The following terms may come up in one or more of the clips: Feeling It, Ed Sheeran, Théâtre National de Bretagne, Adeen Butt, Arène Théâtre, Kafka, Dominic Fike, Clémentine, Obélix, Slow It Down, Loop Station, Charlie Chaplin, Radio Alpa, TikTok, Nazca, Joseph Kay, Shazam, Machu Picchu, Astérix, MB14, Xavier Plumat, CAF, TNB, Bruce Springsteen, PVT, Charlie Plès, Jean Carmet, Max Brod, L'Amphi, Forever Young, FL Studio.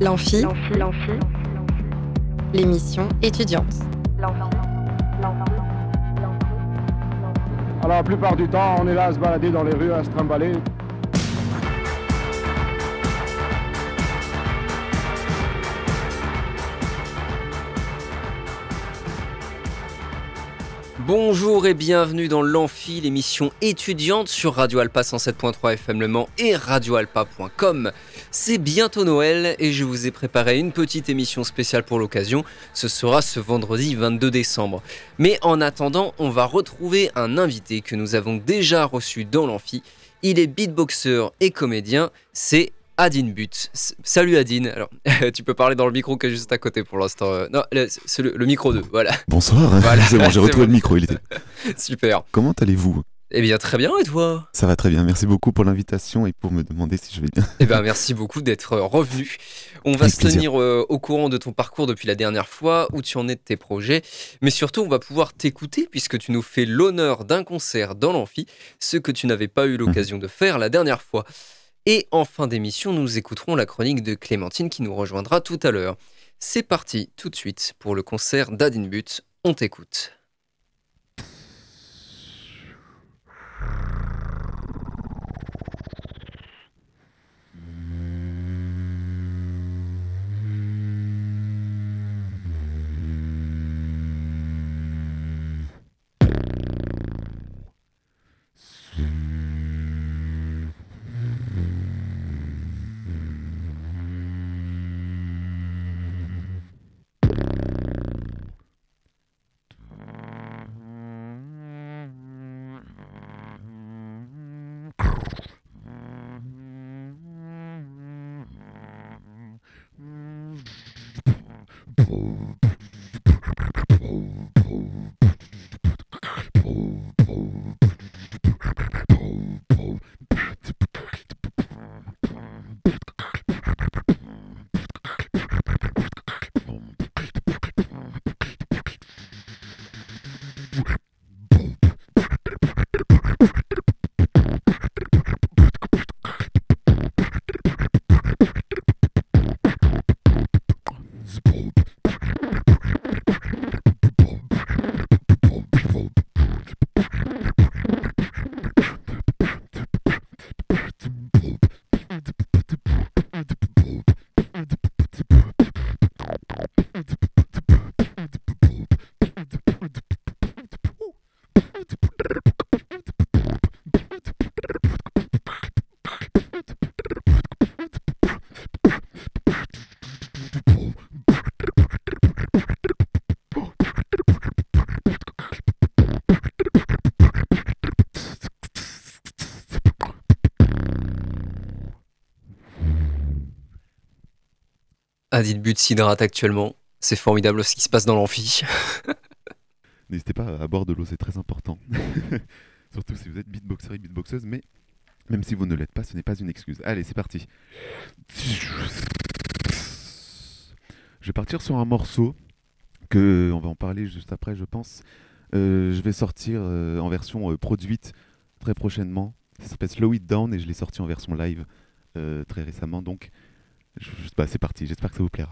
L'Amphi, l'émission étudiante. Alors la plupart du temps, on est là à se balader dans les rues, à se trimballer. Bonjour et bienvenue dans l'Amphi, l'émission étudiante sur Radio Alpa 107.3 FM Le Mans et radioalpa.com. C'est bientôt Noël et je vous ai préparé une petite émission spéciale pour l'occasion. Ce sera ce vendredi 22 décembre. Mais en attendant, on va retrouver un invité que nous avons déjà reçu dans l'Amphi. Il est beatboxer et comédien, c'est Adeen Butt. Salut Adeen. Alors, tu peux parler dans le micro qui est juste à côté pour l'instant. Non, c'est le micro 2, voilà. Bonsoir, voilà. C'est bon, j'ai retrouvé le micro, il était... Super. Comment allez-vous ? Eh bien, très bien, et toi ? Ça va très bien, merci beaucoup pour l'invitation et pour me demander si je vais bien. Eh bien, merci beaucoup d'être revenu. On va tenir au courant de ton parcours depuis la dernière fois, où tu en es de tes projets, mais surtout, on va pouvoir t'écouter puisque tu nous fais l'honneur d'un concert dans l'Amphi, ce que tu n'avais pas eu l'occasion de faire la dernière fois. Et en fin d'émission, nous écouterons la chronique de Clémentine qui nous rejoindra tout à l'heure. C'est parti tout de suite pour le concert d'Adeen Butt. On t'écoute. Adeen Butt s'hydrate actuellement, c'est formidable ce qui se passe dans l'amphi. N'hésitez pas à boire de l'eau, c'est très important. Surtout si vous êtes beatboxer et beatboxeuse, mais même si vous ne l'êtes pas, ce n'est pas une excuse. Allez, c'est parti. Je vais partir sur un morceau, que on va en parler juste après je pense. Je vais sortir en version produite très prochainement. Ça s'appelle Slow It Down et je l'ai sorti en version live très récemment donc. Bah, c'est parti, j'espère que ça vous plaira.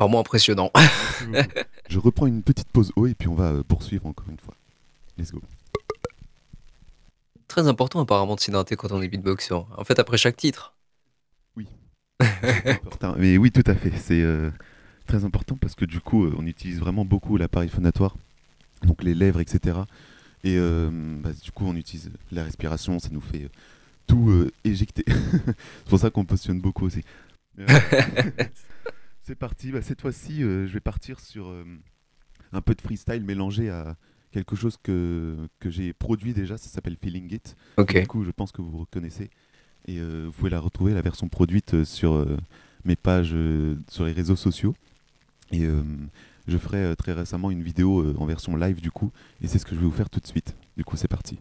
Vraiment impressionnant. Je reprends une petite pause haut et puis on va poursuivre encore une fois. Let's go. Très important apparemment de s'identer quand on est beatboxer. En fait, après chaque titre. Oui. Mais oui, tout à fait. C'est très important parce que du coup, on utilise vraiment beaucoup l'appareil phonatoire, donc les lèvres, etc. Et du coup, on utilise la respiration, ça nous fait tout éjecter. C'est pour ça qu'on positionne beaucoup aussi. C'est parti. Cette fois-ci, je vais partir sur un peu de freestyle mélangé à quelque chose que j'ai produit déjà. Ça s'appelle Feeling It. Okay. Du coup, je pense que vous reconnaissez. Et vous pouvez la retrouver, la version produite, sur mes pages, sur les réseaux sociaux. Et je ferai très récemment une vidéo en version live, du coup. Et c'est ce que je vais vous faire tout de suite. Du coup, c'est parti.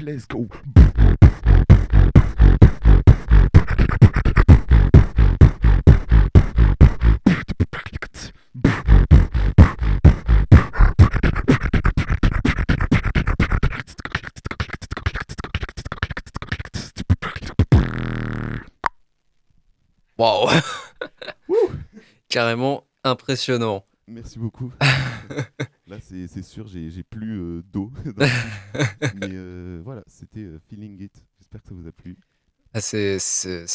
Let's go. Wow. Carrément impressionnant. Merci beaucoup. Là, c'est sûr, j'ai plus d'eau. Mais voilà, c'était Feeling It. J'espère que ça vous a plu. Ah, c'est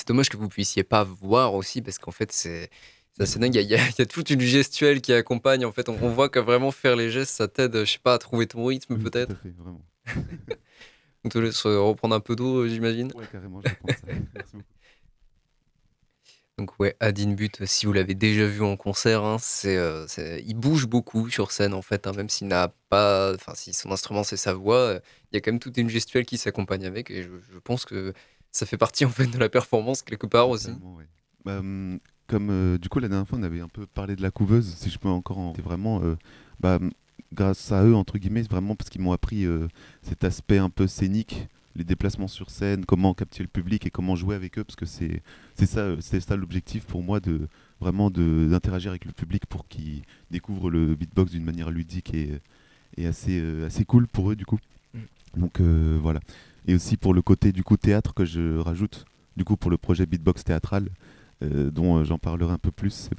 dommage que vous ne puissiez pas voir aussi, parce qu'en fait, c'est assez dingue. Il y a toute une gestuelle qui accompagne. En fait, on voit que vraiment faire les gestes, ça t'aide, je ne sais pas, à trouver ton rythme, oui, peut-être. Tout à fait, vraiment. On te laisse reprendre un peu d'eau, j'imagine. Ouais, carrément, je reprends ça. Merci beaucoup. Donc ouais, Adeen Butt, si vous l'avez déjà vu en concert, hein, c'est, il bouge beaucoup sur scène en fait, hein, même s'il n'a pas, enfin si son instrument c'est sa voix, il y a quand même toute une gestuelle qui s'accompagne avec, et je pense que ça fait partie en fait de la performance quelque part aussi. Ouais. Comme du coup la dernière fois on avait un peu parlé de la couveuse, si je peux encore, c'était vraiment grâce à eux entre guillemets, vraiment parce qu'ils m'ont appris cet aspect un peu scénique. Les déplacements sur scène, comment capter le public et comment jouer avec eux, parce que c'est ça l'objectif pour moi, de vraiment d'interagir avec le public pour qu'ils découvrent le beatbox d'une manière ludique et assez cool pour eux du coup. Donc voilà. Et aussi pour le côté du coup théâtre que je rajoute du coup pour le projet beatbox théâtral dont j'en parlerai un peu plus.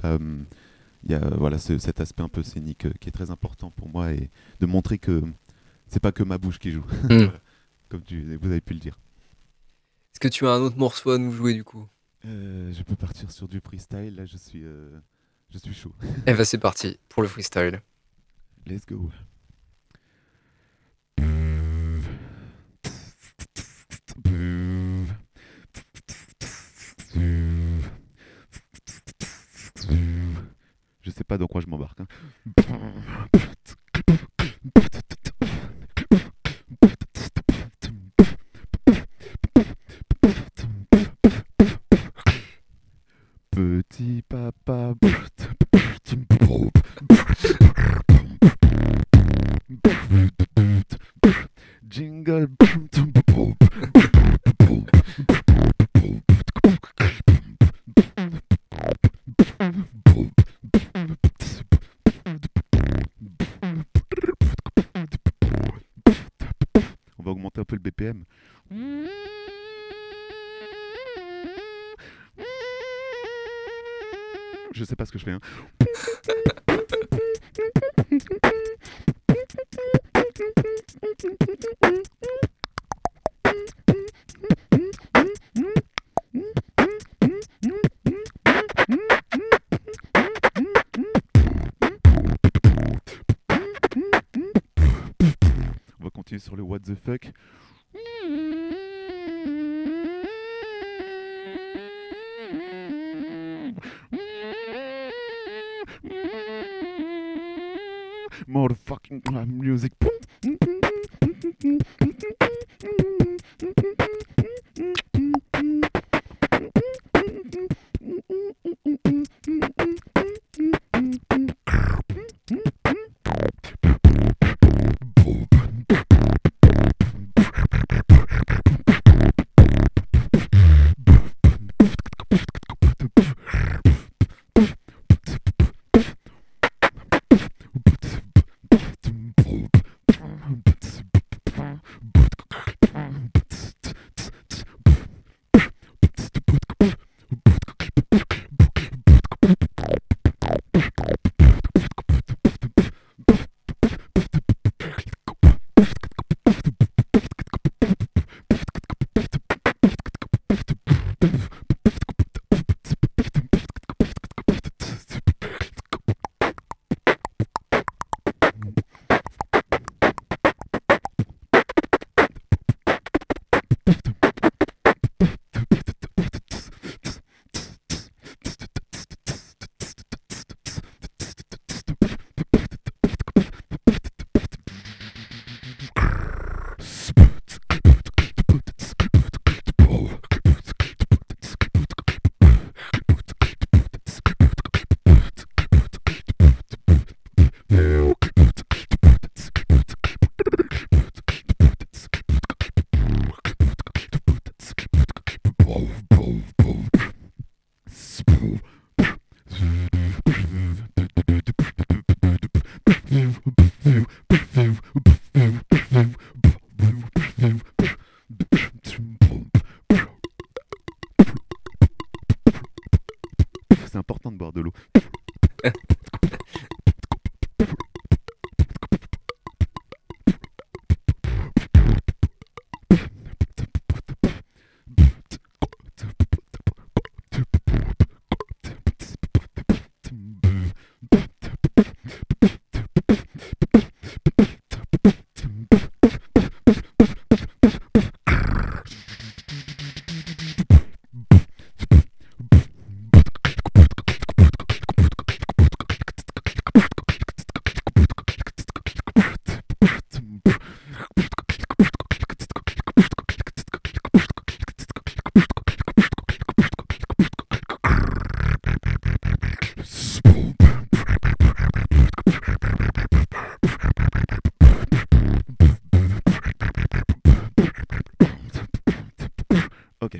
Il y a voilà cet aspect un peu scénique qui est très important pour moi, et de montrer que c'est pas que ma bouche qui joue. Comme vous avez pu le dire. Est-ce que tu as un autre morceau à nous jouer du coup ? Je peux partir sur du freestyle, là je suis chaud. Eh ben c'est parti pour le freestyle. Let's go. Je sais pas dans quoi je m'embarque. Hein. Petit papa, jingle. On va augmenter un peu le BPM. Je sais pas ce que je fais. Hein. On va continuer sur le what the fuck. Motherfucking music. C'est important de boire de l'eau. Ok.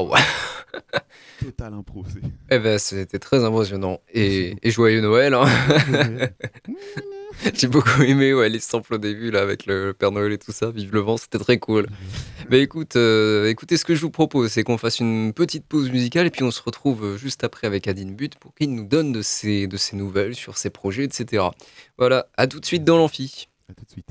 Wow. Total improvisé. Eh ben, c'était très impressionnant. Et joyeux Noël, hein. J'ai beaucoup aimé les samples au début là, avec le Père Noël et tout ça. Vive le vent, c'était très cool. Mais écoutez, ce que je vous propose, c'est qu'on fasse une petite pause musicale et puis on se retrouve juste après avec Adeen Butt pour qu'il nous donne de ses nouvelles sur ses projets, etc. Voilà, à tout de suite dans l'amphi. À tout de suite.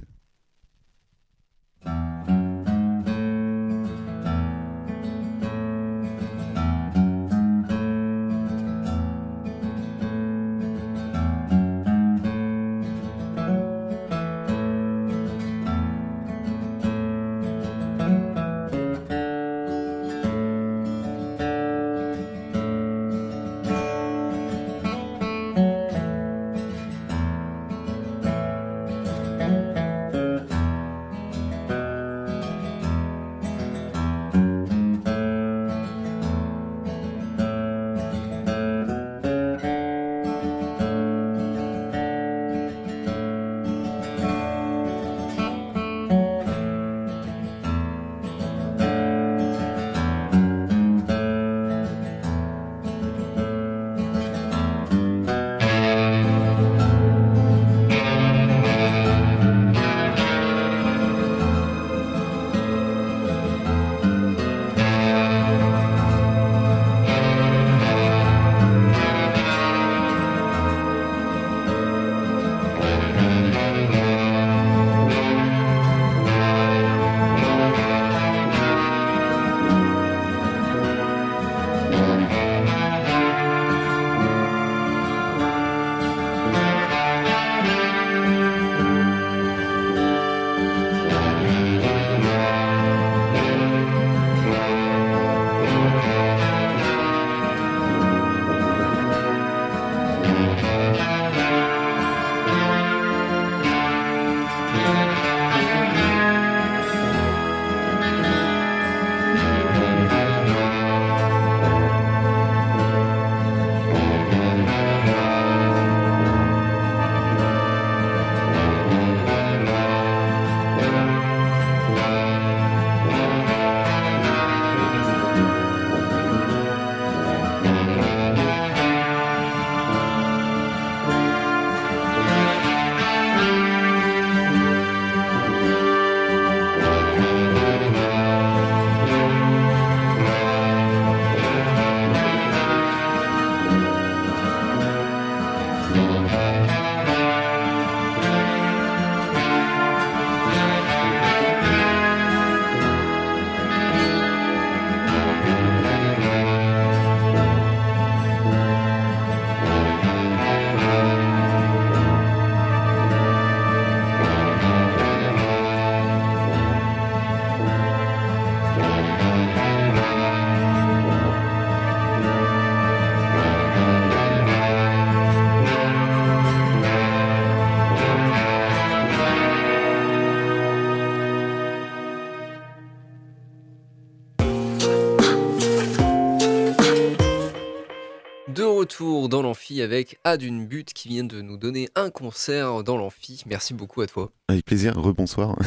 Dans l'amphi avec Adeen Butt qui vient de nous donner un concert dans l'amphi. Merci beaucoup à toi. Avec plaisir, rebonsoir.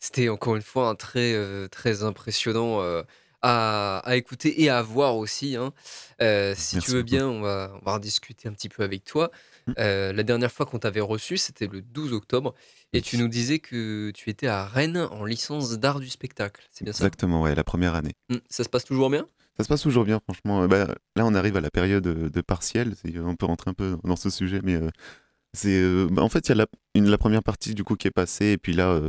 C'était encore une fois un très impressionnant à écouter et à voir aussi. Si merci tu veux beaucoup. Bien, on va discuter un petit peu avec toi. La dernière fois qu'on t'avait reçu, c'était le 12 octobre, et tu nous disais que tu étais à Rennes en licence d'art du spectacle, c'est bien ça ? Exactement, ouais, la première année. Ça se passe toujours bien ? Ça se passe toujours bien, franchement. Là, on arrive à la période de partiel, on peut rentrer un peu dans ce sujet, mais... en fait, il y a la première partie du coup qui est passée, et puis là,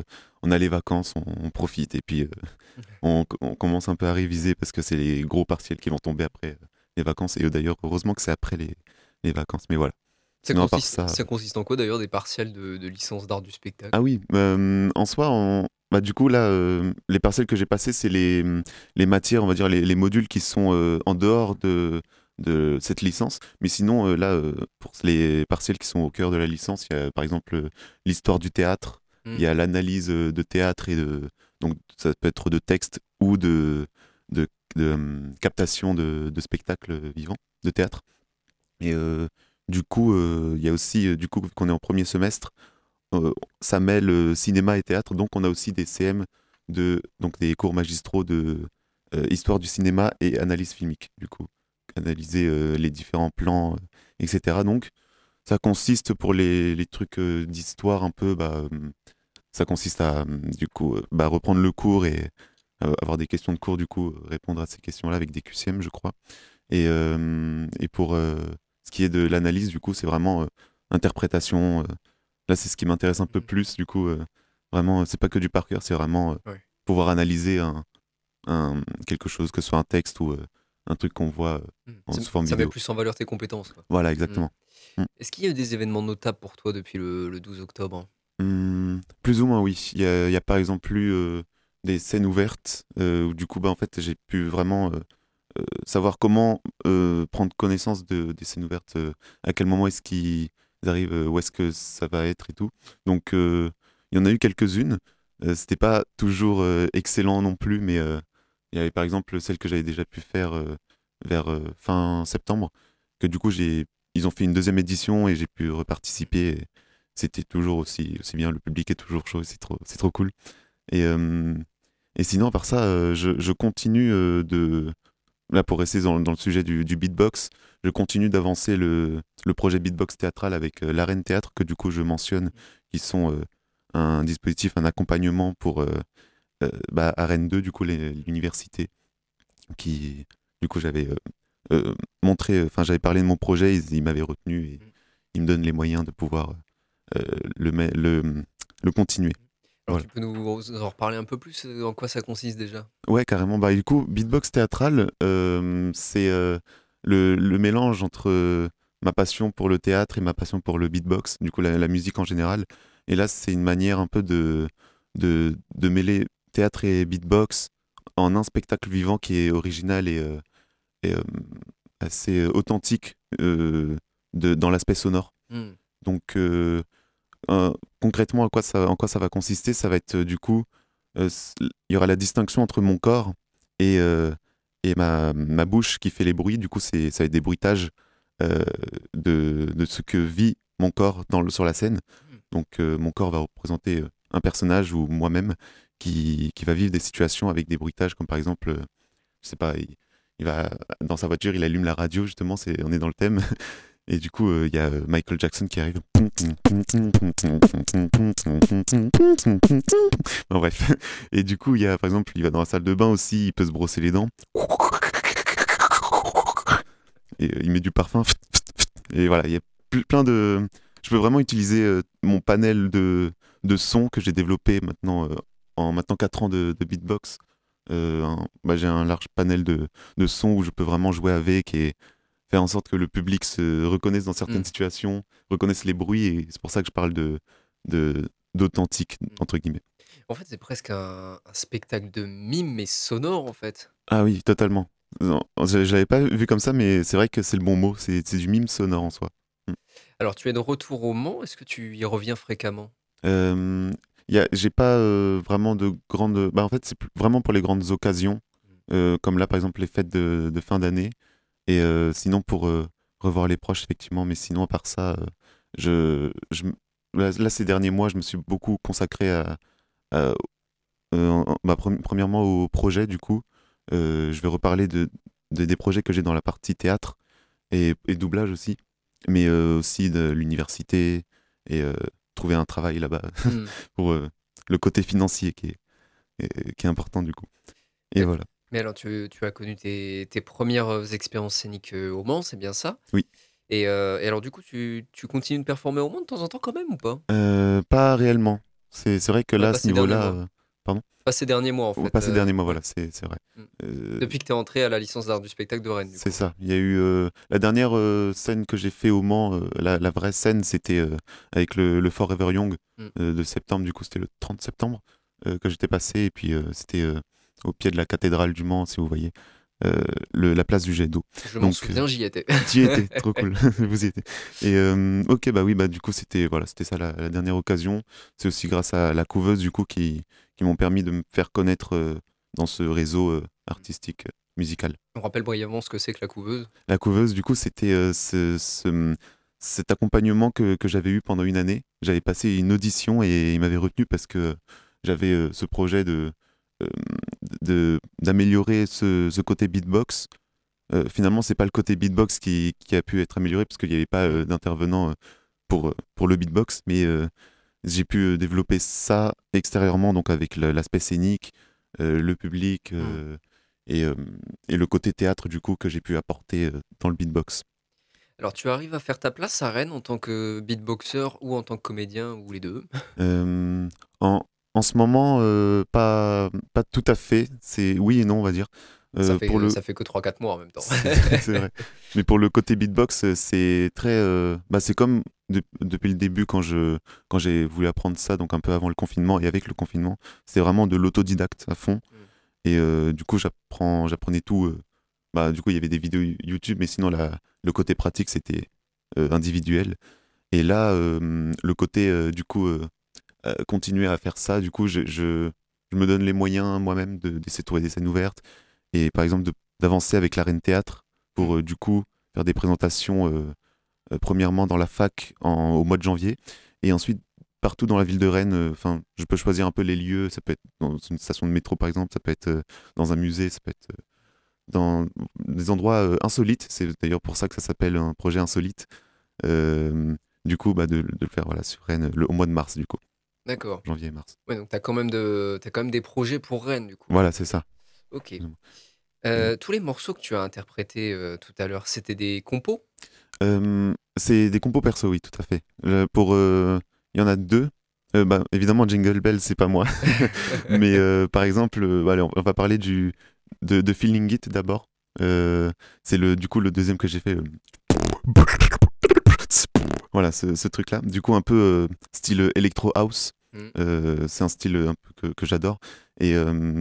on a les vacances, on profite, et puis on commence un peu à réviser parce que c'est les gros partiels qui vont tomber après les vacances. Et d'ailleurs, heureusement que c'est après les vacances, mais voilà. Ça consiste en quoi d'ailleurs des partiels de licence d'art du spectacle ? Ah oui, en soi, du coup là, les partiels que j'ai passés, c'est les matières, on va dire les modules qui sont en dehors de cette licence, mais sinon pour les partiels qui sont au cœur de la licence, il y a par exemple l'histoire du théâtre, il y a l'analyse de théâtre et donc ça peut être de texte ou de captation de spectacles vivants, de théâtre. Et du coup, il y a aussi, du coup, qu'on est en premier semestre, ça mêle cinéma et théâtre, donc on a aussi des CM, donc des cours magistraux de histoire du cinéma et analyse filmique, du coup. Analyser les différents plans, etc. Donc, ça consiste pour les trucs d'histoire un peu, ça consiste à du coup reprendre le cours et avoir des questions de cours, du coup répondre à ces questions-là avec des QCM, je crois. Et pour ce qui est de l'analyse, du coup, c'est vraiment interprétation. Là, c'est ce qui m'intéresse un peu plus, du coup. Vraiment, c'est pas que du par cœur, c'est vraiment pouvoir analyser quelque chose, que ce soit un texte ou un truc qu'on voit en sous forme vidéo. Ça met plus en valeur tes compétences, quoi. Voilà, exactement. Est-ce qu'il y a eu des événements notables pour toi depuis le 12 octobre ? Plus ou moins, oui. Il y a par exemple eu des scènes ouvertes où du coup, en fait, j'ai pu vraiment savoir comment prendre connaissance des scènes ouvertes, à quel moment est-ce qu'ils arrivent, où est-ce que ça va être et tout. Donc, il y en a eu quelques-unes. C'était pas toujours excellent non plus, mais... il y avait par exemple celle que j'avais déjà pu faire vers fin septembre, que du coup ils ont fait une deuxième édition et j'ai pu reparticiper. C'était toujours aussi bien, le public est toujours chaud, c'est trop cool. Et sinon, à part ça, je continue là pour rester dans le sujet du beatbox, je continue d'avancer le projet beatbox théâtral avec l'Arène Théâtre, que du coup je mentionne, qui sont un dispositif, un accompagnement pour... à Rennes 2, du coup, l'université, qui, du coup, j'avais montré, j'avais parlé de mon projet, ils m'avaient retenu et ils me donnent les moyens de pouvoir le continuer. Alors, voilà. Tu peux nous en reparler un peu plus, en quoi ça consiste déjà ? Ouais, carrément. Du coup, beatbox théâtral, c'est le mélange entre ma passion pour le théâtre et ma passion pour le beatbox, du coup, la musique en général. Et là, c'est une manière un peu de mêler théâtre et beatbox en un spectacle vivant qui est original et assez authentique dans l'aspect sonore. Donc concrètement, en quoi ça va consister ? Ça va être du coup, il y aura la distinction entre mon corps et ma bouche qui fait les bruits. Du coup, ça va être des bruitages de ce que vit mon corps sur la scène. Donc mon corps va représenter un personnage ou moi-même qui va vivre des situations avec des bruitages, comme par exemple, je sais pas, il va dans sa voiture, il allume la radio, justement, on est dans le thème, et du coup il y a Michael Jackson qui arrive, bon, bref, et du coup il y a, par exemple, il va dans la salle de bain aussi, il peut se brosser les dents et il met du parfum, et voilà, il y a plein de... Je peux vraiment utiliser mon panel de sons que j'ai développé maintenant, en maintenant 4 ans de beatbox. J'ai un large panel de sons où je peux vraiment jouer avec et faire en sorte que le public se reconnaisse dans certaines situations, reconnaisse les bruits, et c'est pour ça que je parle d'authentique, entre guillemets. En fait, c'est presque un spectacle de mime, mais sonore, en fait. Ah oui, totalement. Non, je ne l'avais pas vu comme ça, mais c'est vrai que c'est le bon mot, c'est du mime sonore en soi. Alors, tu es de retour au Mans, est-ce que tu y reviens fréquemment ? J'ai pas vraiment de grandes... en fait, c'est vraiment pour les grandes occasions, comme là, par exemple, les fêtes de fin d'année, et sinon pour revoir les proches, effectivement, mais sinon, à part ça, là, ces derniers mois, je me suis beaucoup consacré premièrement au projet, du coup, je vais reparler des projets que j'ai dans la partie théâtre et doublage aussi. mais aussi de l'université et trouver un travail là-bas pour le côté financier qui est important du coup. Et voilà. Mais alors, tu as connu tes premières expériences scéniques au Mans, c'est bien ça? Oui. Et alors, du coup, tu continues de performer au Mans de temps en temps quand même ou pas? Pas réellement. C'est vrai que là, à ce niveau-là... Pardon? Pas ces derniers mois, en fait. Pas ces derniers mois, voilà, c'est vrai. Depuis que tu es entré à la licence d'art du spectacle de Rennes. C'est ça. Il y a eu... la dernière scène que j'ai fait au Mans, la vraie scène, c'était avec le Forever Young de septembre. Du coup, c'était le 30 septembre que j'étais passé. Et puis, c'était... au pied de la cathédrale du Mans, si vous voyez, la place du jet d'eau. Je m'en souviens, j'y étais. J'y étais, trop cool, vous y étiez. Et ok, bah oui, bah du coup, c'était ça la dernière occasion. C'est aussi grâce à la couveuse, du coup, qui m'ont permis de me faire connaître dans ce réseau artistique, musical. On rappelle brièvement ce que c'est que la couveuse. La couveuse, du coup, c'était cet accompagnement que j'avais eu pendant une année. J'avais passé une audition et ils m'avaient retenu parce que j'avais ce projet d'améliorer ce côté beatbox. Finalement, c'est pas le côté beatbox qui a pu être amélioré parce qu'il n'y avait pas d'intervenant pour le beatbox, mais j'ai pu développer ça extérieurement, donc avec l'aspect scénique, le public et le côté théâtre du coup que j'ai pu apporter dans le beatbox. Alors, tu arrives à faire ta place à Rennes en tant que beatboxeur ou en tant que comédien, ou les deux? En ce moment, pas tout à fait. C'est oui et non, on va dire. Ça fait que 3-4 mois en même temps. C'est vrai. Mais pour le côté beatbox, c'est très... c'est comme depuis le début, quand j'ai voulu apprendre ça, donc un peu avant le confinement et avec le confinement, c'est vraiment de l'autodidacte à fond. Et du coup, j'apprenais tout. Du coup, il y avait des vidéos YouTube, mais sinon, le côté pratique, c'était individuel. Et là, le côté, du coup... continuer à faire ça, du coup je me donne les moyens moi-même d'essayer de trouver des scènes ouvertes et par exemple d'avancer avec l'Arène Théâtre pour du coup faire des présentations premièrement dans la fac au mois de janvier et ensuite partout dans la ville de Rennes. Enfin, je peux choisir un peu les lieux, ça peut être dans une station de métro par exemple, ça peut être dans un musée, ça peut être dans des endroits insolites, c'est d'ailleurs pour ça que ça s'appelle un projet insolite, du coup de le faire voilà, sur Rennes au mois de mars du coup. D'accord. Janvier et mars. Ouais, donc tu as quand même des projets pour Rennes, du coup. Voilà, c'est ça. Ok. Tous les morceaux que tu as interprétés tout à l'heure, c'était des compos? C'est des compos perso, oui, tout à fait. Il y en a deux. Évidemment, Jingle Bell, c'est pas moi. Mais par exemple, allez, on va parler de Feeling It d'abord. C'est le deuxième que j'ai fait. Voilà, ce truc-là. Du coup, un peu style Electro House. C'est un style un peu que j'adore. Et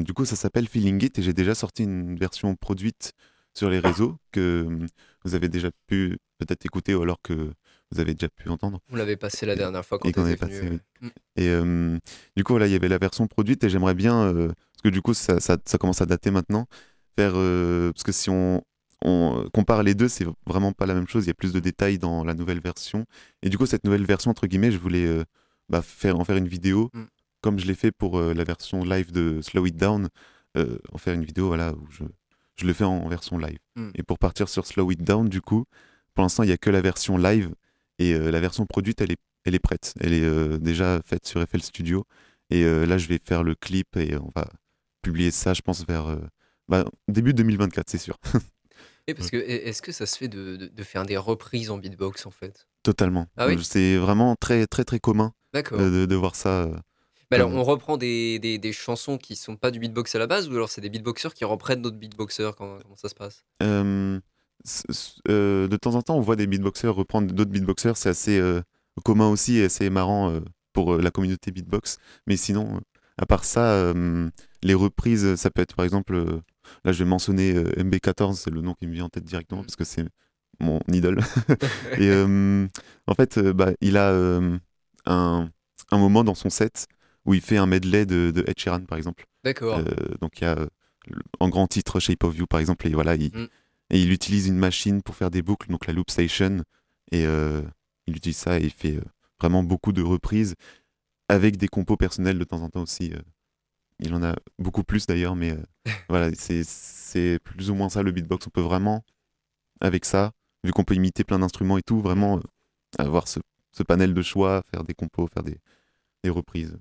du coup, ça s'appelle Feeling It. Et j'ai déjà sorti une version produite sur les réseaux que vous avez déjà pu peut-être écouter ou alors que vous avez déjà pu entendre. On l'avait passé la dernière fois quand on est venu. Oui. Et du coup, voilà, il y avait la version produite. Et j'aimerais bien, parce que du coup, ça commence à dater maintenant, faire... parce que si on compare les deux, c'est vraiment pas la même chose, il y a plus de détails dans la nouvelle version. Et du coup, cette nouvelle version, entre guillemets, je voulais en faire une vidéo, comme je l'ai fait pour la version live de Slow It Down, en faire une vidéo voilà, où je le fais en version live. Et pour partir sur Slow It Down, du coup, pour l'instant, il n'y a que la version live, et la version produite, elle est prête, elle est déjà faite sur FL Studio, et là, je vais faire le clip, et on va publier ça, je pense, vers début 2024, c'est sûr. Et parce que est-ce que ça se fait de faire des reprises en beatbox en fait? Totalement. Ah oui, c'est vraiment très très très commun. D'accord. De voir ça. Mais alors on reprend des chansons qui sont pas du beatbox à la base ou alors c'est des beatboxers qui reprennent d'autres beatboxers, comment ça se passe? De temps en temps on voit des beatboxers reprendre d'autres beatboxers, c'est assez commun aussi et assez marrant pour la communauté beatbox. Mais sinon à part ça les reprises ça peut être par exemple là, je vais mentionner MB14, c'est le nom qui me vient en tête directement parce que c'est mon idole. Et en fait, il a un moment dans son set où il fait un medley de Ed Sheeran, par exemple. D'accord. Donc, il y a en grand titre Shape of You, par exemple, et voilà, et il utilise une machine pour faire des boucles, donc la Loop Station, et il utilise ça et il fait vraiment beaucoup de reprises avec des compos personnels de temps en temps aussi. Il en a beaucoup plus d'ailleurs, mais voilà, c'est plus ou moins ça le beatbox. On peut vraiment, avec ça, vu qu'on peut imiter plein d'instruments et tout, vraiment avoir ce panel de choix, faire des compos, faire des reprises.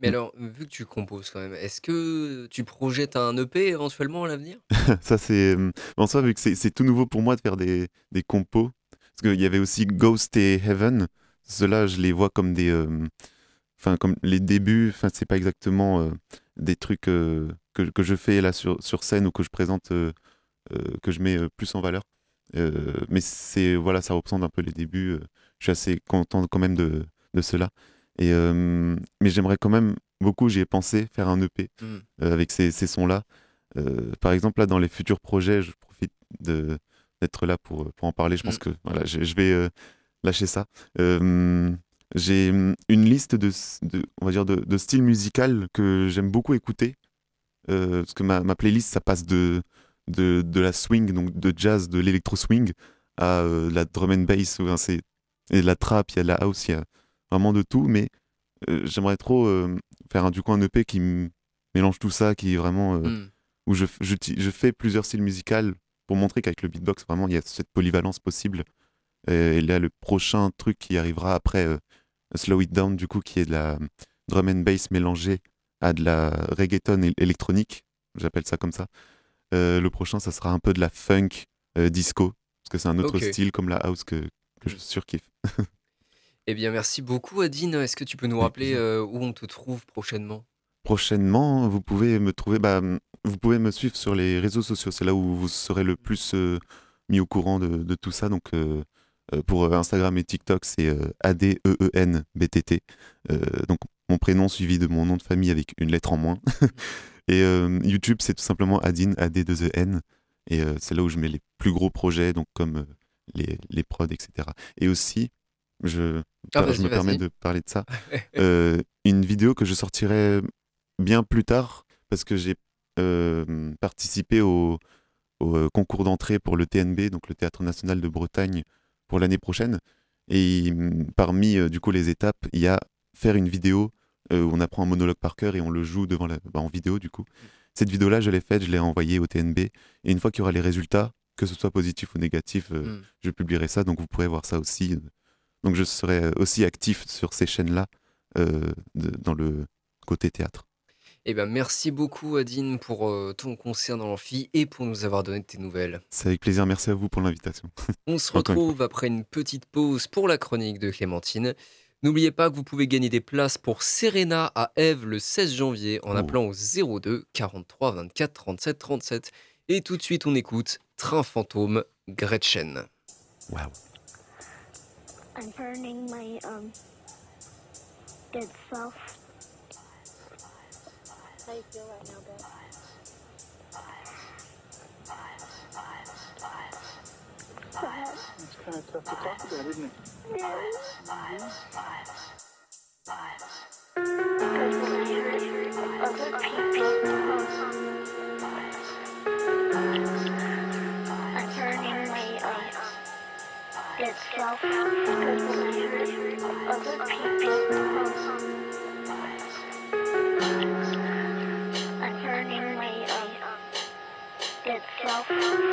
Mais alors, vu que tu composes quand même, est-ce que tu projettes un EP éventuellement à l'avenir ? Ça, c'est... En soi, vu que c'est tout nouveau pour moi de faire des compos, parce qu'il y avait aussi Ghost et Heaven, ceux-là, je les vois comme des... Enfin, comme les débuts, enfin, c'est pas exactement des trucs que je fais là sur scène ou que je présente, que je mets plus en valeur. Mais c'est, voilà, ça représente un peu les débuts. Je suis assez content quand même de cela. Et, mais j'aimerais quand même beaucoup, j'y ai pensé, faire un EP avec ces sons-là. Par exemple, là, dans les futurs projets, je profite d'être là pour en parler. Je pense que voilà, je vais lâcher ça. J'ai une liste on va dire de styles musicaux que j'aime beaucoup écouter. Parce que ma playlist, ça passe de la swing, donc de jazz, de l'électro-swing, à la drum and bass, hein, et de la trap, il y a de la house, il y a vraiment de tout, mais j'aimerais trop faire un EP qui mélange tout ça, qui vraiment où je fais plusieurs styles musicaux pour montrer qu'avec le beatbox vraiment il y a cette polyvalence possible. Et là le prochain truc qui arrivera après Slow It Down du coup, qui est de la drum and bass mélangée à de la reggaeton électronique, j'appelle ça comme ça. Le prochain ça sera un peu de la funk disco, parce que c'est un autre style comme la house que je surkiffe. Eh bien, merci beaucoup, Adeen. Est-ce que tu peux nous rappeler où on te trouve prochainement ? Prochainement, vous pouvez me trouver, vous pouvez me suivre sur les réseaux sociaux. C'est là où vous serez le plus mis au courant de tout ça. Donc, pour Instagram et TikTok, c'est ADEENBTT. Donc, mon prénom suivi de mon nom de famille avec une lettre en moins. Et YouTube, c'est tout simplement Adeen, AD2EN. Et c'est là où je mets les plus gros projets, donc comme les prods, etc. Et aussi, je me permets de parler de ça. Une vidéo que je sortirai bien plus tard, parce que j'ai participé au concours d'entrée pour le TNB, donc le Théâtre National de Bretagne, pour l'année prochaine. Et parmi du coup les étapes, il y a faire une vidéo où on apprend un monologue par cœur et on le joue devant en vidéo du coup. Cette vidéo-là, je l'ai faite, je l'ai envoyée au TNB. Et une fois qu'il y aura les résultats, que ce soit positif ou négatif, je publierai ça, donc vous pourrez voir ça aussi. Donc je serai aussi actif sur ces chaînes-là, dans le côté théâtre. Eh ben, merci beaucoup, Adeen, pour ton concert dans l'Amphi et pour nous avoir donné de tes nouvelles. C'est avec plaisir, merci à vous pour l'invitation. On se retrouve après une petite pause pour la chronique de Clémentine. N'oubliez pas que vous pouvez gagner des places pour Serena à Ève le 16 janvier en appelant au 02 43 24 37 37. Et tout de suite, on écoute Train fantôme, Gretchen. Waouh. I'm burning my dead self. How do you feel right now, babe? Sad. It's kind of tough to talk about, isn't it? Yeah. Because when I heard other people, I'm burning my itself, because when I heard other people, I'm turning my itself, because when I heard other people, I'm turning my itself, because when I heard other people,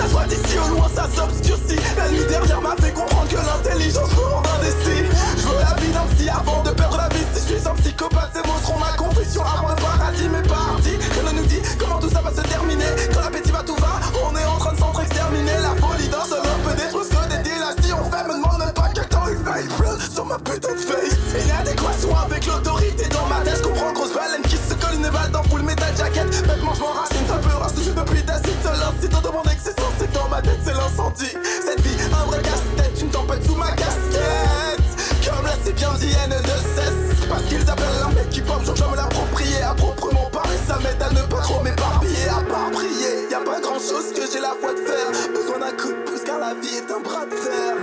ça soit d'ici au loin, ça s'obscurcit. La nuit derrière m'a fait comprendre que l'intelligence me rend indécis. Je veux la vie d'un psy avant de perdre la vie. Si je suis un psychopathe, ces mots seront ma confession. Avant le paradis, mais parti. Rien ne nous dit comment tout ça va se terminer. Quand l'appétit va, tout va. On est en train de s'entre-exterminer. La folie d'un seul homme peut détruire ce que des dynasties ont fait. Me demande pas quel temps une veille bleue sur ma putain de face. Inadéquation avec l'autorité dans ma tête. Je comprends grosse baleine qui se colle une balle dans full metal jacket. Bêtement, je m'enracine, ça peut rassembler depuis d'acide. Seul incite à demander que c'est censé. Dans ma tête, c'est l'incendie. Cette vie, un vrai casse-tête, une tempête sous ma casquette. Comme la si bien vieille ne cesse. Parce qu'ils appellent un mec qui pompe, je dois me l'approprier. À proprement parler, ça m'aide à ne pas trop m'éparpiller. À part prier, y'a pas grand chose que j'ai la foi de faire. Besoin d'un coup de pouce car la vie est un bras de fer.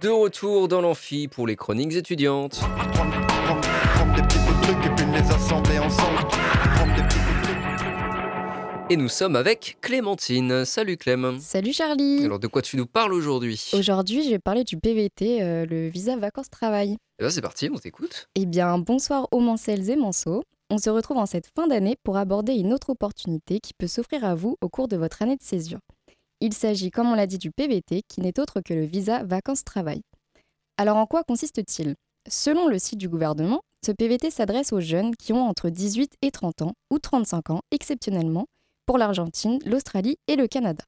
de retour dans l'amphi pour les chroniques étudiantes. Et nous sommes avec Clémentine. Salut Clem. Salut Charlie. Alors de quoi tu nous parles aujourd'hui ? Aujourd'hui, je vais parler du PVT, le visa vacances-travail. Et bien c'est parti, on t'écoute. Eh bien bonsoir aux Mancelles et Manceaux. On se retrouve en cette fin d'année pour aborder une autre opportunité qui peut s'offrir à vous au cours de votre année de césure. Il s'agit, comme on l'a dit, du PVT qui n'est autre que le visa vacances-travail. Alors en quoi consiste-t-il ? Selon le site du gouvernement, ce PVT s'adresse aux jeunes qui ont entre 18 et 30 ans ou 35 ans exceptionnellement, pour l'Argentine, l'Australie et le Canada.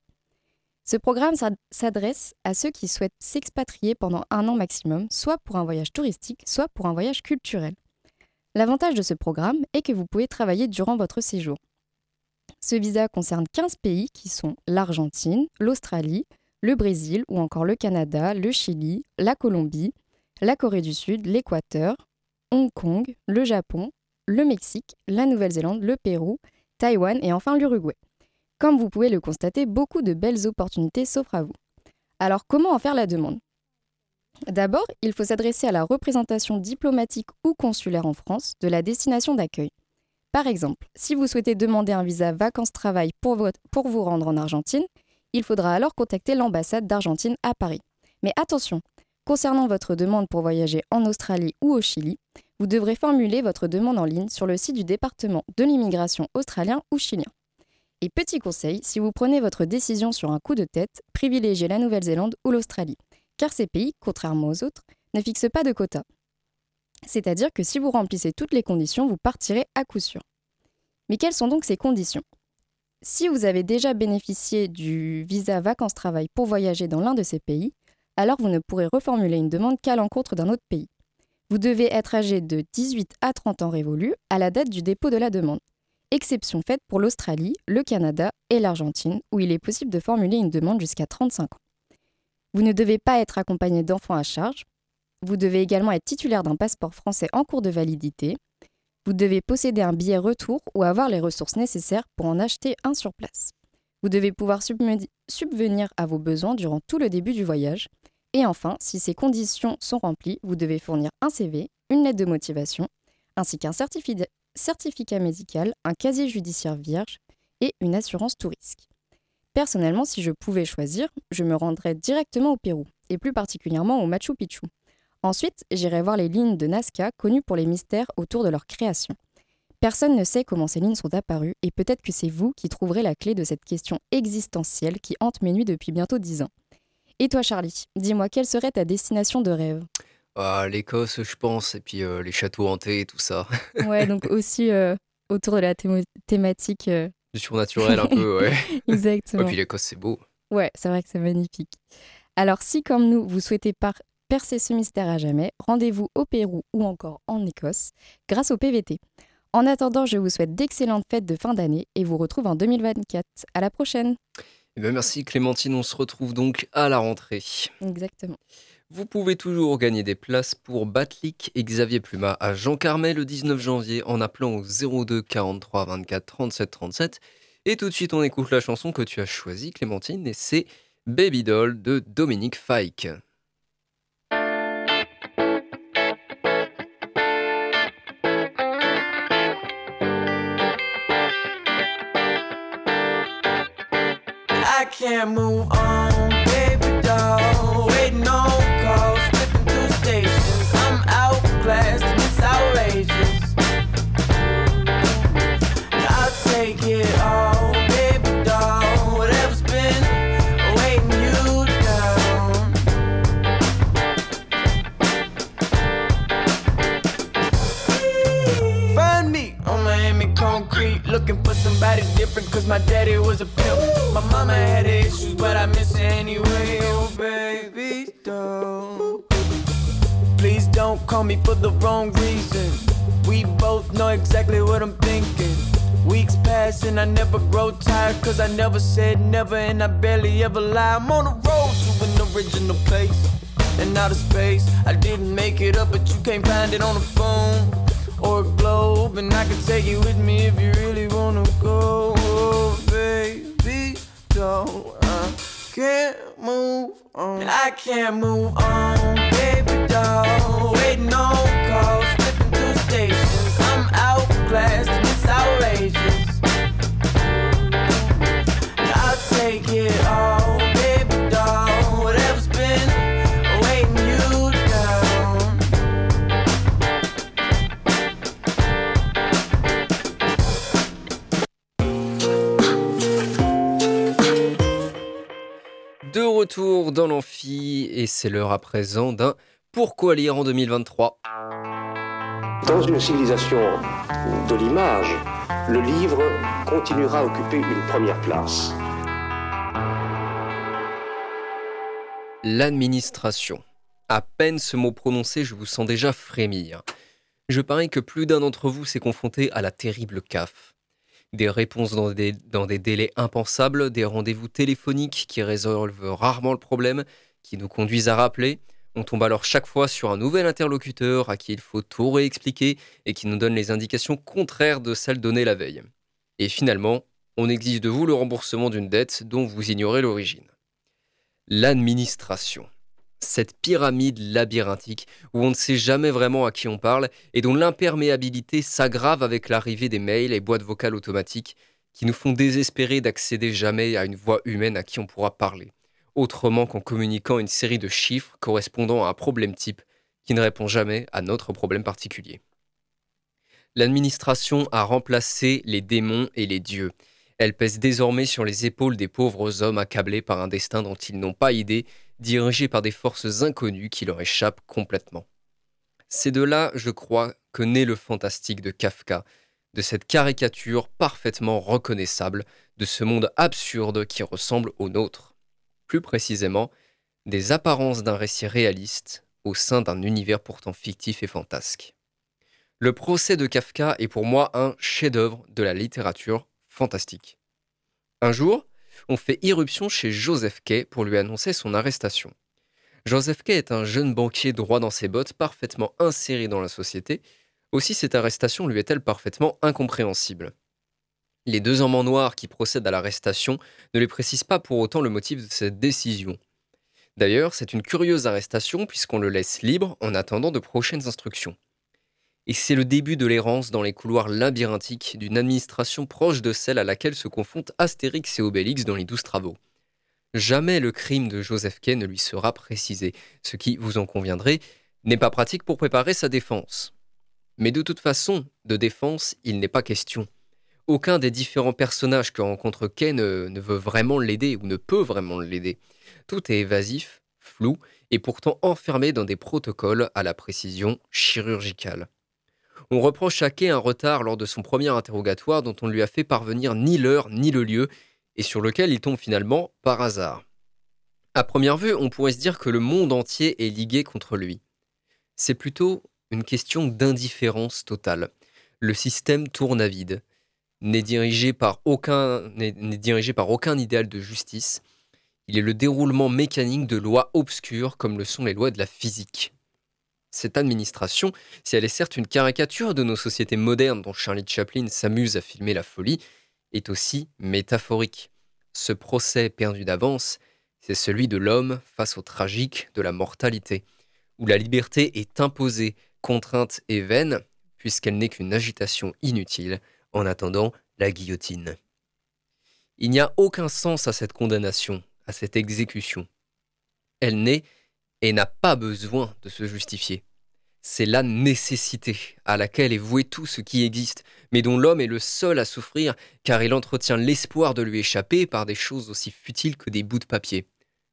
Ce programme s'adresse à ceux qui souhaitent s'expatrier pendant un an maximum, soit pour un voyage touristique, soit pour un voyage culturel. L'avantage de ce programme est que vous pouvez travailler durant votre séjour. Ce visa concerne 15 pays qui sont l'Argentine, l'Australie, le Brésil ou encore le Canada, le Chili, la Colombie, la Corée du Sud, l'Équateur, Hong Kong, le Japon, le Mexique, la Nouvelle-Zélande, le Pérou, Taïwan et enfin l'Uruguay. Comme vous pouvez le constater, beaucoup de belles opportunités s'offrent à vous. Alors comment en faire la demande ? D'abord, il faut s'adresser à la représentation diplomatique ou consulaire en France de la destination d'accueil. Par exemple, si vous souhaitez demander un visa vacances-travail pour vous rendre en Argentine, il faudra alors contacter l'ambassade d'Argentine à Paris. Mais attention, concernant votre demande pour voyager en Australie ou au Chili, vous devrez formuler votre demande en ligne sur le site du département de l'immigration australien ou chilien. Et petit conseil, si vous prenez votre décision sur un coup de tête, privilégiez la Nouvelle-Zélande ou l'Australie, car ces pays, contrairement aux autres, ne fixent pas de quotas. C'est-à-dire que si vous remplissez toutes les conditions, vous partirez à coup sûr. Mais quelles sont donc ces conditions ? Si vous avez déjà bénéficié du visa vacances-travail pour voyager dans l'un de ces pays, alors vous ne pourrez reformuler une demande qu'à l'encontre d'un autre pays. Vous devez être âgé de 18 à 30 ans révolus à la date du dépôt de la demande. Exception faite pour l'Australie, le Canada et l'Argentine, où il est possible de formuler une demande jusqu'à 35 ans. Vous ne devez pas être accompagné d'enfants à charge. Vous devez également être titulaire d'un passeport français en cours de validité. Vous devez posséder un billet retour ou avoir les ressources nécessaires pour en acheter un sur place. Vous devez pouvoir subvenir à vos besoins durant tout le début du voyage. Et enfin, si ces conditions sont remplies, vous devez fournir un CV, une lettre de motivation, ainsi qu'un certificat médical, un casier judiciaire vierge et une assurance tout risque. Personnellement, si je pouvais choisir, je me rendrais directement au Pérou, et plus particulièrement au Machu Picchu. Ensuite, j'irai voir les lignes de Nazca, connues pour les mystères autour de leur création. Personne ne sait comment ces lignes sont apparues, et peut-être que c'est vous qui trouverez la clé de cette question existentielle qui hante mes nuits depuis bientôt 10 ans. Et toi Charlie, dis-moi, quelle serait ta destination de rêve ? Ah, l'Écosse, je pense, et puis les châteaux hantés et tout ça. Ouais, donc aussi autour de la thématique... Du surnaturel un peu, ouais. Exactement. Et puis l'Écosse, c'est beau. Ouais, c'est vrai que c'est magnifique. Alors si, comme nous, vous souhaitez percer ce mystère à jamais, rendez-vous au Pérou ou encore en Écosse grâce au PVT. En attendant, je vous souhaite d'excellentes fêtes de fin d'année et vous retrouve en 2024. À la prochaine. Eh bien, merci Clémentine, on se retrouve donc à la rentrée. Exactement. Vous pouvez toujours gagner des places pour Batlick et Xavier Plumat à Jean Carmet le 19 janvier en appelant au 02 43 24 37 37. Et tout de suite, on écoute la chanson que tu as choisie, Clémentine, et c'est Baby Doll de Dominic Fike. I can't move on, baby doll, waiting on calls, flipping through stations, I'm outclassed and it's outrageous, and I'll take it all, baby doll, whatever's been weighing you down, find me on Miami concrete, looking for somebody different cause my daddy was a pimp. My mama had issues, but I miss it anyway. Oh, baby, don't. Please don't call me for the wrong reason. We both know exactly what I'm thinking. Weeks pass and I never grow tired, cause I never said never and I barely ever lie. I'm on the road to an original place and out of space. I didn't make it up, but you can't find it on a phone or a globe. And I can take you with me if you really wanna go. Oh, baby. So I can't move on. I can't move on, baby doll. Waiting on calls, flipping through stations. I'm outclassed and it's outrageous. And I'll take it all, baby doll. Whatever's been weighing you down, de retour dans l'amphi et c'est l'heure à présent d'un Pourquoi lire en 2023. Dans une civilisation de l'image, le livre continuera à occuper une première place. L'administration. À peine ce mot prononcé, je vous sens déjà frémir. Je parie que plus d'un d'entre vous s'est confronté à la terrible CAF. Des réponses dans des délais impensables, des rendez-vous téléphoniques qui résolvent rarement le problème, qui nous conduisent à rappeler. On tombe alors chaque fois sur un nouvel interlocuteur à qui il faut tout réexpliquer et qui nous donne les indications contraires de celles données la veille. Et finalement, on exige de vous le remboursement d'une dette dont vous ignorez l'origine. L'administration. Cette pyramide labyrinthique où on ne sait jamais vraiment à qui on parle et dont l'imperméabilité s'aggrave avec l'arrivée des mails et boîtes vocales automatiques qui nous font désespérer d'accéder jamais à une voix humaine à qui on pourra parler, autrement qu'en communiquant une série de chiffres correspondant à un problème type qui ne répond jamais à notre problème particulier. L'administration a remplacé les démons et les dieux. Elle pèse désormais sur les épaules des pauvres hommes accablés par un destin dont ils n'ont pas idée, dirigés par des forces inconnues qui leur échappent complètement. C'est de là, je crois, que naît le fantastique de Kafka, de cette caricature parfaitement reconnaissable, de ce monde absurde qui ressemble au nôtre. Plus précisément, des apparences d'un récit réaliste au sein d'un univers pourtant fictif et fantasque. Le procès de Kafka est pour moi un chef-d'œuvre de la littérature fantastique. Un jour, on fait irruption chez Joseph Kay pour lui annoncer son arrestation. Joseph Kay est un jeune banquier droit dans ses bottes, parfaitement inséré dans la société. Aussi, cette arrestation lui est-elle parfaitement incompréhensible. Les deux hommes en noir qui procèdent à l'arrestation ne les précisent pas pour autant le motif de cette décision. D'ailleurs, c'est une curieuse arrestation puisqu'on le laisse libre en attendant de prochaines instructions. Et c'est le début de l'errance dans les couloirs labyrinthiques d'une administration proche de celle à laquelle se confrontent Astérix et Obélix dans les 12 travaux. Jamais le crime de Joseph Kay ne lui sera précisé, ce qui, vous en conviendrez, n'est pas pratique pour préparer sa défense. Mais de toute façon, de défense, il n'est pas question. Aucun des différents personnages que rencontre Kay ne veut vraiment l'aider ou ne peut vraiment l'aider. Tout est évasif, flou et pourtant enfermé dans des protocoles à la précision chirurgicale. On reproche à Kay un retard lors de son premier interrogatoire dont on ne lui a fait parvenir ni l'heure ni le lieu et sur lequel il tombe finalement par hasard. À première vue, on pourrait se dire que le monde entier est ligué contre lui. C'est plutôt une question d'indifférence totale. Le système tourne à vide, n'est dirigé par aucun idéal de justice. Il est le déroulement mécanique de lois obscures comme le sont les lois de la physique. Cette administration, si elle est certes une caricature de nos sociétés modernes dont Charlie Chaplin s'amuse à filmer la folie, est aussi métaphorique. Ce procès perdu d'avance, c'est celui de l'homme face au tragique de la mortalité, où la liberté est imposée, contrainte et vaine, puisqu'elle n'est qu'une agitation inutile en attendant la guillotine. Il n'y a aucun sens à cette condamnation, à cette exécution. Elle naît et n'a pas besoin de se justifier. C'est la nécessité à laquelle est voué tout ce qui existe, mais dont l'homme est le seul à souffrir, car il entretient l'espoir de lui échapper par des choses aussi futiles que des bouts de papier,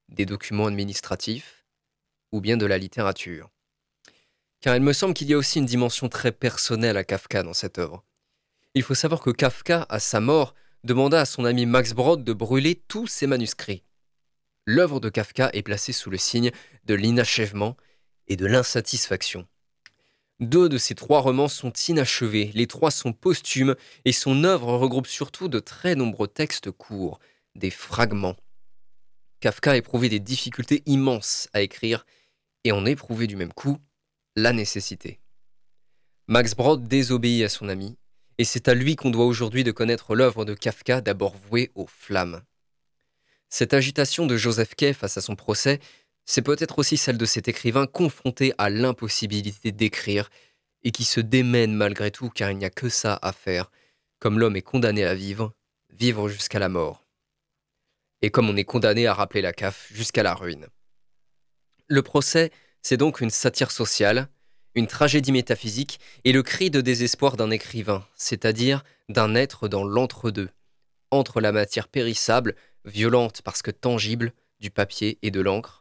des documents administratifs ou bien de la littérature. Car il me semble qu'il y a aussi une dimension très personnelle à Kafka dans cette œuvre. Il faut savoir que Kafka, à sa mort, demanda à son ami Max Brod de brûler tous ses manuscrits. L'œuvre de Kafka est placée sous le signe de l'inachèvement et de l'insatisfaction. 2 de ses 3 romans sont inachevés, les 3 sont posthumes et son œuvre regroupe surtout de très nombreux textes courts, des fragments. Kafka éprouvait des difficultés immenses à écrire et en éprouvait du même coup la nécessité. Max Brod désobéit à son ami et c'est à lui qu'on doit aujourd'hui de connaître l'œuvre de Kafka d'abord vouée aux flammes. Cette agitation de Joseph Kay face à son procès, c'est peut-être aussi celle de cet écrivain confronté à l'impossibilité d'écrire et qui se démène malgré tout car il n'y a que ça à faire, comme l'homme est condamné à vivre, vivre jusqu'à la mort. Et comme on est condamné à rappeler la CAF jusqu'à la ruine. Le procès, c'est donc une satire sociale, une tragédie métaphysique et le cri de désespoir d'un écrivain, c'est-à-dire d'un être dans l'entre-deux, entre la matière périssable, violente parce que tangible, du papier et de l'encre,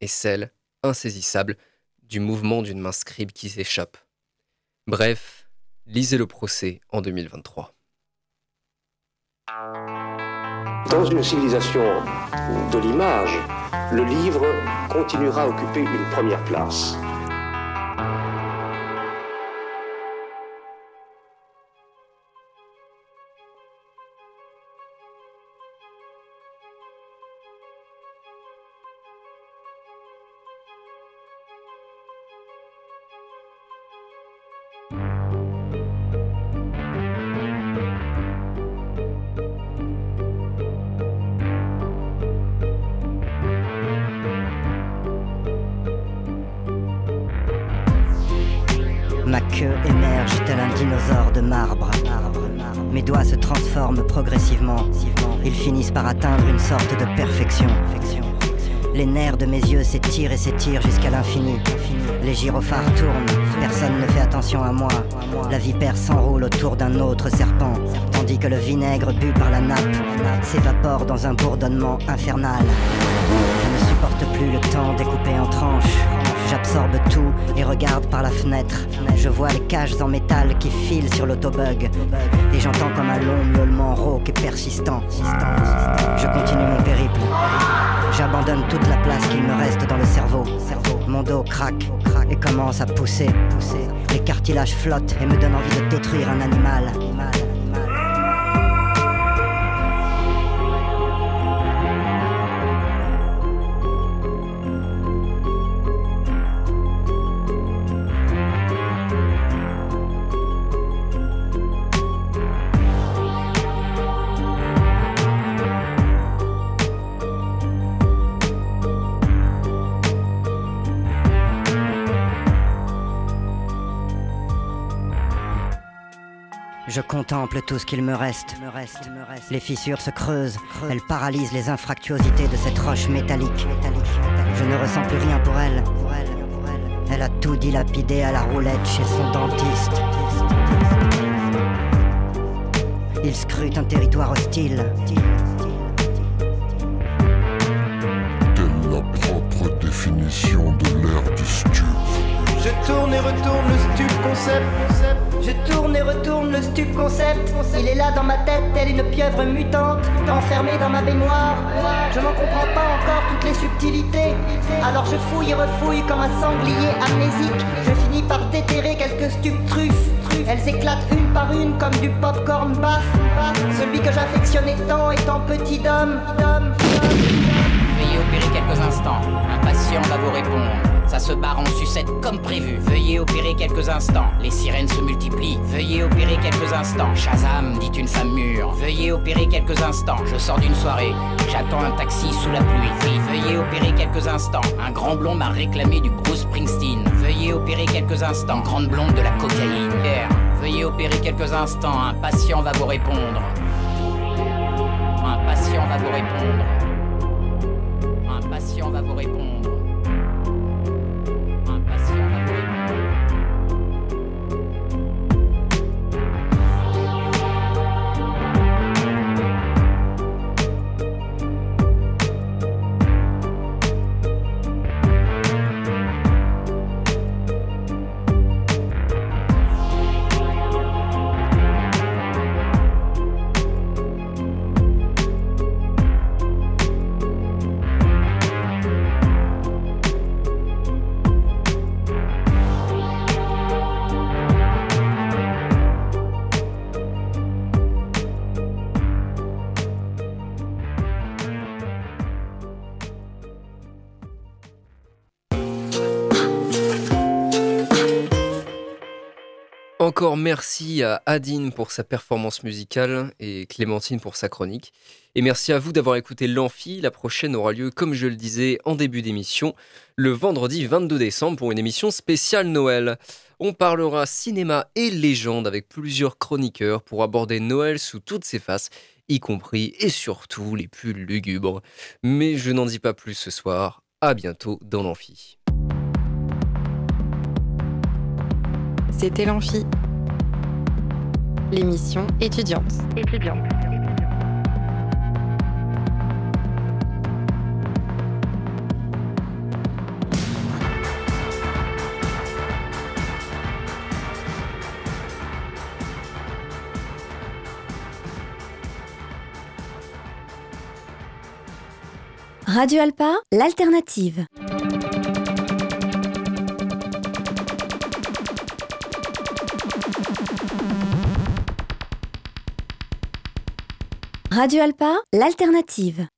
et celle, insaisissable, du mouvement d'une main scribe qui s'échappe. Bref, lisez le procès en 2023. Dans une civilisation de l'image, le livre continuera à occuper une première place. Ma queue émerge tel un dinosaure de marbre. Mes doigts se transforment progressivement. Ils finissent par atteindre une sorte de perfection. Les nerfs de mes yeux s'étirent et s'étirent jusqu'à l'infini. Les gyrophares tournent, personne ne fait attention à moi. La vipère s'enroule autour d'un autre serpent, tandis que le vinaigre bu par la nappe s'évapore dans un bourdonnement infernal. Je ne supporte plus le temps découpé en tranches. J'absorbe tout et regarde par la fenêtre. Je vois les cages en métal qui filent sur l'autobug. Et j'entends comme un long miaulement rauque et persistant. Je continue mon périple. J'abandonne toute la place qu'il me reste dans le cerveau. Mon dos craque et commence à pousser. Les cartilages flottent et me donnent envie de détruire un animal. Je contemple tout ce qu'il me reste. Les fissures se creusent. Elles paralysent les infractuosités de cette roche métallique. Je ne ressens plus rien pour elle. Elle a tout dilapidé à la roulette chez son dentiste. Il scrute un territoire hostile. Telle la propre définition de l'ère du stup. Je tourne et retourne le stup concept. Je tourne et retourne le stup concept. Il est là dans ma tête, telle une pieuvre mutante, enfermée dans ma baignoire. Je n'en comprends pas encore toutes les subtilités. Alors je fouille et refouille comme un sanglier amnésique. Je finis par déterrer quelques stupes truffes. Elles éclatent une par une comme du popcorn baff. Celui que j'affectionnais tant étant petit d'homme. Veuillez opérer quelques instants. Impatient va vous répondre. Ça se barre en sucette comme prévu. Veuillez opérer quelques instants. Les sirènes se multiplient. Veuillez opérer quelques instants. Shazam, dit une femme mûre. Veuillez opérer quelques instants. Je sors d'une soirée. J'attends un taxi sous la pluie. Oui, veuillez opérer quelques instants. Un grand blond m'a réclamé du Bruce Springsteen. Veuillez opérer quelques instants. Grande blonde de la cocaïne. Pierre, veuillez opérer quelques instants. Un patient va vous répondre. Un patient va vous répondre. Un patient va vous répondre. Encore merci à Adeen pour sa performance musicale et Clémentine pour sa chronique. Et merci à vous d'avoir écouté l'Amphi. La prochaine aura lieu, comme je le disais en début d'émission, le vendredi 22 décembre pour une émission spéciale Noël. On parlera cinéma et légende avec plusieurs chroniqueurs pour aborder Noël sous toutes ses faces, y compris et surtout les plus lugubres. Mais je n'en dis pas plus ce soir. À bientôt dans l'Amphi. C'était l'Amphi, l'émission étudiante. Radio Alpa, l'alternative. Radio Alpa, l'alternative.